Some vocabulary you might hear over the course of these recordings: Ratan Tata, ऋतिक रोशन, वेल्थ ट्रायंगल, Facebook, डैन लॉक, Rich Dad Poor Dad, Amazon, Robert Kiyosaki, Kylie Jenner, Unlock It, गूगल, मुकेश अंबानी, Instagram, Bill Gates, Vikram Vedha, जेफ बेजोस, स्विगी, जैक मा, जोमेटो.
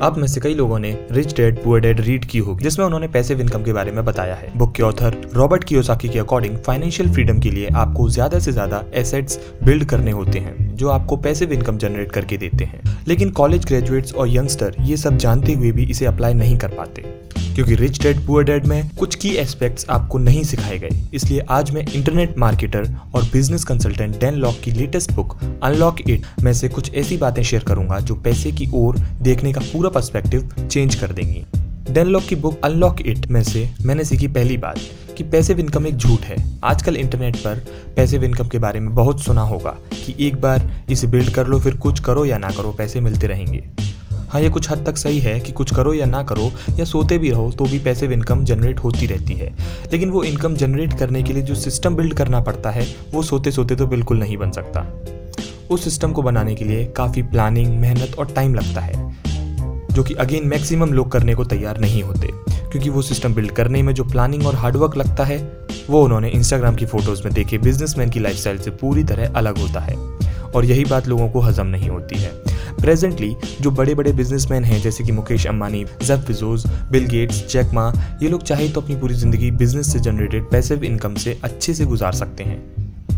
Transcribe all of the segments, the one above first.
आप में से कई लोगों ने rich dad poor dad read की होगी, जिसमें उन्होंने पैसिव इनकम के बारे में बताया है। बुक के ऑथर रॉबर्ट कियोसाकी के अकॉर्डिंग फाइनेंशियल फ्रीडम के लिए आपको ज्यादा से ज्यादा एसेट्स बिल्ड करने होते हैं जो आपको पैसिव इनकम जनरेट करके देते हैं। लेकिन कॉलेज ग्रेजुएट्स और यंगस्टर ये सब जानते हुए भी इसे अप्लाई नहीं कर पाते, क्योंकि रिच डैड पुअर डैड में कुछ की एस्पेक्ट्स आपको नहीं सिखाए गए। इसलिए आज मैं इंटरनेट मार्केटर और बिजनेस कंसल्टेंट डैन लॉक की लेटेस्ट बुक अनलॉक इट में से कुछ ऐसी बातें शेयर करूंगा जो पैसे की ओर देखने का पूरा पर्सपेक्टिव चेंज कर देंगी। डैन लॉक की बुक अनलॉक इट में से मैंने सीखी पहली बात कि पैसिव इनकम एक झूठ है। आजकल इंटरनेट पर पैसिव इनकम के बारे में बहुत सुना होगा कि एक बार इसे बिल्ड कर लो, फिर कुछ करो या ना करो पैसे मिलते रहेंगे। हाँ, ये कुछ हद तक सही है कि कुछ करो या ना करो या सोते भी रहो तो भी पैसिव इनकम जनरेट होती रहती है, लेकिन वो इनकम जनरेट करने के लिए जो सिस्टम बिल्ड करना पड़ता है वो सोते सोते तो बिल्कुल नहीं बन सकता। उस सिस्टम को बनाने के लिए काफ़ी प्लानिंग, मेहनत और टाइम लगता है, जो कि अगेन मैक्सिमम लोग करने को तैयार नहीं होते, क्योंकि वो सिस्टम बिल्ड करने में जो प्लानिंग और हार्डवर्क लगता है वो उन्होंने इंस्टाग्राम की फ़ोटोज़ में देखे बिजनेसमैन की लाइफस्टाइल से पूरी तरह अलग होता है, और यही बात लोगों को हजम नहीं होती है। प्रेजेंटली जो बड़े बड़े बिजनेसमैन हैं जैसे कि मुकेश अंबानी, जेफ बेजोस, Bill Gates, जैक मा, ये लोग चाहे तो अपनी पूरी ज़िंदगी बिजनेस से जनरेटेड पैसिव इनकम से अच्छे से गुजार सकते हैं,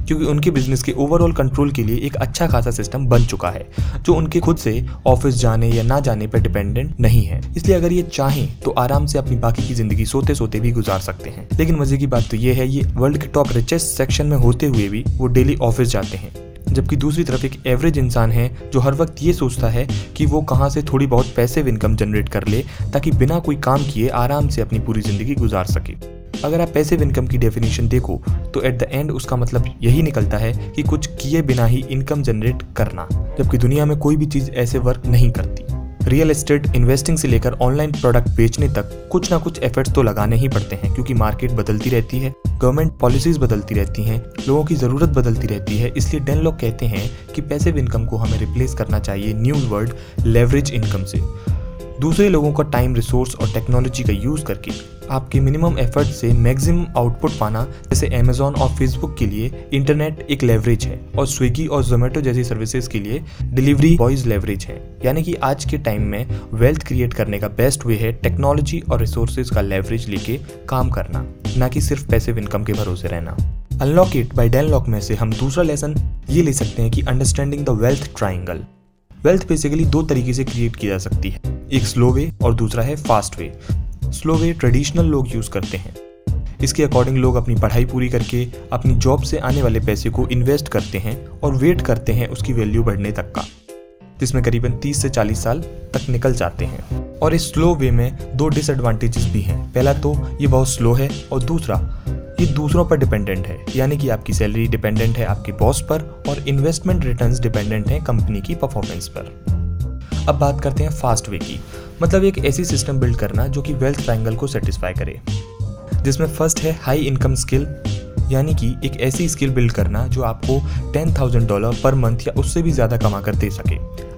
क्योंकि उनके बिजनेस के ओवरऑल कंट्रोल के लिए एक अच्छा खासा सिस्टम बन चुका है जो उनके खुद से ऑफिस जाने या ना जाने पर डिपेंडेंट नहीं है। इसलिए अगर ये चाहें तो आराम से अपनी बाकी की जिंदगी सोते सोते भी गुजार सकते हैं। लेकिन मजे की बात तो ये है, ये वर्ल्ड के टॉप रिचेस्ट सेक्शन में होते हुए भी वो डेली ऑफिस जाते हैं, जबकि दूसरी तरफ एक एवरेज इंसान है जो हर वक्त ये सोचता है कि वो कहाँ से थोड़ी बहुत पैसिव इनकम जनरेट कर ले ताकि बिना कोई काम किए आराम से अपनी पूरी ज़िंदगी गुजार सके। अगर आप पैसिव इनकम की डेफिनेशन देखो तो एट द एंड उसका मतलब यही निकलता है कि कुछ किए बिना ही इनकम जनरेट करना, जबकि दुनिया में कोई भी चीज़ ऐसे वर्क नहीं करती। रियल एस्टेट इन्वेस्टिंग से लेकर ऑनलाइन प्रोडक्ट बेचने तक कुछ ना कुछ एफर्ट्स तो लगाने ही पड़ते हैं, क्योंकि मार्केट बदलती रहती है, गवर्नमेंट पॉलिसीज बदलती रहती हैं, लोगों की ज़रूरत बदलती रहती है। इसलिए डैन लॉक कहते हैं कि पैसिव इनकम को हमें रिप्लेस करना चाहिए न्यू वर्ल्ड लेवरेज इनकम से। दूसरे लोगों का टाइम, रिसोर्स और टेक्नोलॉजी का यूज़ करके आपके मिनिमम एफर्ट से मैक्सिमम आउटपुट पाना, जैसे Amazon और Facebook के लिए इंटरनेट एक लेवरेज है और स्विगी और जोमेटो जैसी सर्विसेज के लिए डिलीवरी बॉयज लेवरेज है। यानी कि आज के टाइम में वेल्थ क्रिएट करने का बेस्ट वे है टेक्नोलॉजी और रिसोर्सेज का लेवरेज लेके काम करना, ना कि सिर्फ पैसिव इनकम के भरोसे रहना। Unlock it by डैन लॉक में से हम दूसरा लेसन ये ले सकते हैं कि understanding the wealth triangle. Wealth basically दो तरीके से क्रिएट की जा सकती है, एक स्लो वे और दूसरा है fast way. Slow way traditional लोग यूज़ करते हैं। इसके अकॉर्डिंग लोग अपनी पढ़ाई पूरी करके अपनी जॉब से आने वाले पैसे को इन्वेस्ट करते हैं और वेट करते हैं उसकी वैल्यू बढ़ने तक का, जिसमें करीबन 30 से 40 साल तक निकल जाते हैं। और इस स्लो वे में दो डिसएडवांटेजेस भी हैं। पहला तो ये बहुत स्लो है और दूसरा ये दूसरों पर डिपेंडेंट है, यानी कि आपकी सैलरी डिपेंडेंट है आपके बॉस पर और इन्वेस्टमेंट रिटर्न्स डिपेंडेंट है कंपनी की परफॉर्मेंस पर। अब बात करते हैं फास्ट वे की, मतलब एक ऐसी सिस्टम बिल्ड करना जो कि वेल्थ ट्रायंगल को सेटिस्फाई करे, जिसमें फर्स्ट है हाई इनकम स्किल, यानी कि एक ऐसी स्किल बिल्ड करना जो आपको $10,000 पर मंथ या उससे भी ज़्यादा कमा कर दे सके।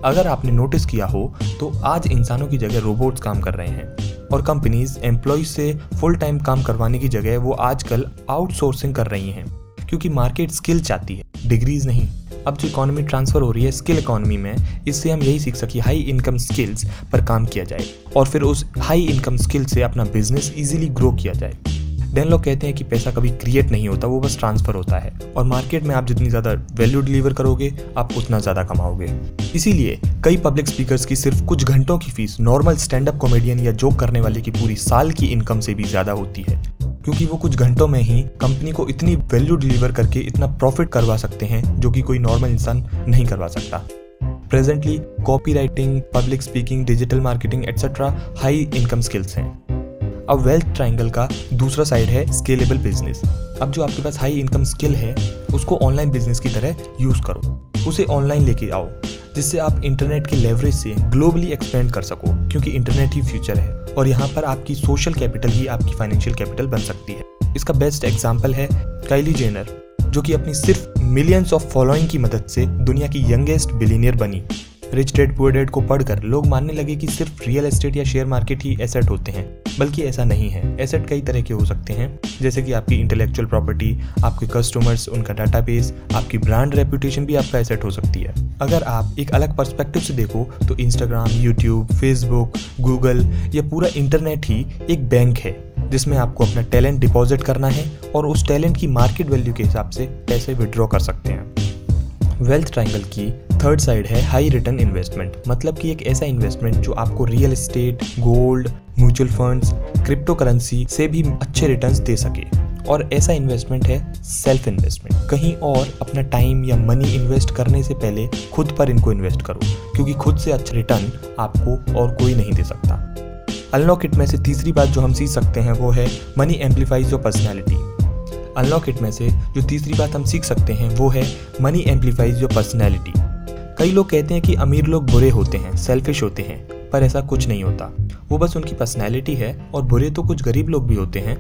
अगर आपने नोटिस किया हो तो आज इंसानों की जगह रोबोट्स काम कर रहे हैं और कंपनीज एम्प्लॉयज से फुल टाइम काम करवाने की जगह वो आजकल आउटसोर्सिंग कर रही हैं, क्योंकि मार्केट स्किल चाहती है, डिग्रीज नहीं। अब जो इकोनॉमी ट्रांसफ़र हो रही है स्किल इकोनॉमी में, इससे हम यही सीख सके हाई इनकम स्किल्स पर काम किया जाए और फिर उस हाई इनकम स्किल से अपना बिजनेस इजीली ग्रो किया जाए। डैन लॉक कहते हैं कि पैसा कभी क्रिएट नहीं होता, वो बस ट्रांसफ़र होता है, और मार्केट में आप जितनी ज़्यादा वैल्यू डिलीवर करोगे आप उतना ज़्यादा कमाओगे। इसीलिए कई पब्लिक स्पीकर्स की सिर्फ कुछ घंटों की fees normal stand up comedian या जोक करने वाले की पूरी साल की इनकम से भी ज़्यादा होती है, क्योंकि वो कुछ घंटों में ही कंपनी को इतनी वैल्यू डिलीवर करके इतना प्रॉफिट करवा सकते हैं जो कि कोई नॉर्मल इंसान नहीं करवा सकता। Presently copywriting, public speaking, digital marketing etcetera high income skills हैं। अब वेल्थ ट्रायंगल का दूसरा साइड है स्केलेबल बिजनेस। अब जो आपके पास हाई इनकम स्किल है उसको ऑनलाइन बिजनेस की तरह यूज़ करो, उसे ऑनलाइन लेके आओ, जिससे आप इंटरनेट के लेवरेज से ग्लोबली एक्सपेंड कर सको, क्योंकि इंटरनेट ही फ्यूचर है और यहाँ पर आपकी सोशल कैपिटल ही आपकी फाइनेंशियल कैपिटल बन सकती है। इसका बेस्ट एग्जांपल है काइली जेनर, जो कि अपनी सिर्फ मिलियंस ऑफ फॉलोइंग की मदद से दुनिया की यंगेस्ट बिलियनियर बनी, रिच डैड पुअर डैड को पढ़कर लोग मानने लगे कि सिर्फ रियल एस्टेट या शेयर मार्केट ही एसेट होते हैं, बल्कि ऐसा नहीं है। एसेट कई तरह के हो सकते हैं, जैसे कि आपकी इंटेलेक्चुअल प्रॉपर्टी, आपके कस्टमर्स, उनका डाटाबेस, आपकी ब्रांड रेपुटेशन भी आपका एसेट हो सकती है। अगर आप एक अलग पर्सपेक्टिव से देखो तो इंस्टाग्राम, यूट्यूब, फेसबुक, गूगल, यह पूरा इंटरनेट ही एक बैंक है जिसमें आपको अपना टैलेंट डिपॉजिट करना है और उस टैलेंट की मार्केट वैल्यू के हिसाब से पैसे विड्रॉ कर सकते हैं। वेल्थ ट्रायंगल की थर्ड साइड है हाई रिटर्न इन्वेस्टमेंट, मतलब कि एक ऐसा इन्वेस्टमेंट जो आपको real estate, gold, mutual funds, crypto currency से भी अच्छे रिटर्न्स दे सके। और ऐसा इन्वेस्टमेंट है सेल्फ इन्वेस्टमेंट। कहीं और अपना टाइम या मनी इन्वेस्ट करने से पहले खुद पर इनको इन्वेस्ट करो, क्योंकि खुद से अच्छा रिटर्न आपको और कोई नहीं दे सकता। अनलॉक इट में से तीसरी बात जो हम सीख सकते हैं वो है money amplifies your personality. Unlock it में से जो तीसरी बात हम सीख सकते हैं वो है मनी एम्पलीफाइज योर पर्सनैलिटी। कई लोग कहते हैं कि अमीर लोग बुरे होते हैं, सेल्फिश होते हैं, पर ऐसा कुछ नहीं होता। वो बस उनकी पर्सनैलिटी है, और बुरे तो कुछ गरीब लोग भी होते हैं।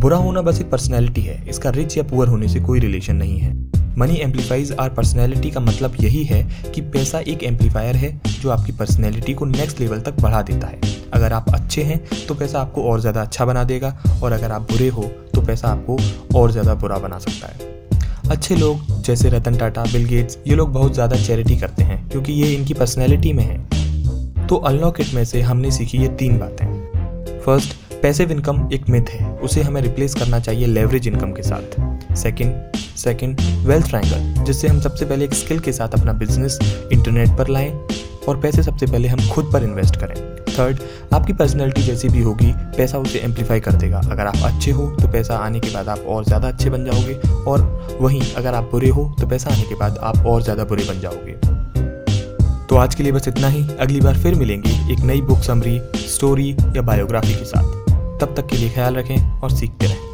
बुरा होना बस एक पर्सनैलिटी है, इसका रिच या पुअर होने से कोई रिलेशन नहीं है। मनी एम्पलीफाइज आर पर्सनैलिटी का मतलब यही है कि पैसा एक एम्पलीफायर है जो आपकी पर्सनैलिटी को नेक्स्ट लेवल तक बढ़ा देता है। अगर आप अच्छे हैं तो पैसा आपको और ज़्यादा अच्छा बना देगा, और अगर आप बुरे हो तो पैसा आपको और ज़्यादा बुरा बना सकता है। अच्छे लोग जैसे रतन टाटा, बिल गेट्स, ये लोग बहुत ज़्यादा चैरिटी करते हैं क्योंकि ये इनकी पर्सनैलिटी में है। तो अनलॉक इट में से हमने सीखी ये तीन बातें। फर्स्ट, पैसिव इनकम एक मिथ है, उसे हमें रिप्लेस करना चाहिए लेवरेज इनकम के साथ। सेकंड, वेल्थ ट्रायंगल, जिससे हम सबसे पहले एक स्किल के साथ अपना बिजनेस इंटरनेट पर लाएं और पैसे सबसे पहले हम खुद पर इन्वेस्ट करें। थर्ड, आपकी पर्सनैलिटी जैसी भी होगी पैसा उसे एम्पलीफाई कर देगा। अगर आप अच्छे हो तो पैसा आने के बाद आप और ज़्यादा अच्छे बन जाओगे, और वहीं अगर आप बुरे हो तो पैसा आने के बाद आप और ज़्यादा बुरे बन जाओगे। तो आज के लिए बस इतना ही। अगली बार फिर मिलेंगे एक नई बुक समरी, स्टोरी या बायोग्राफी के साथ। तब तक के लिए ख्याल रखें और सीखते रहें।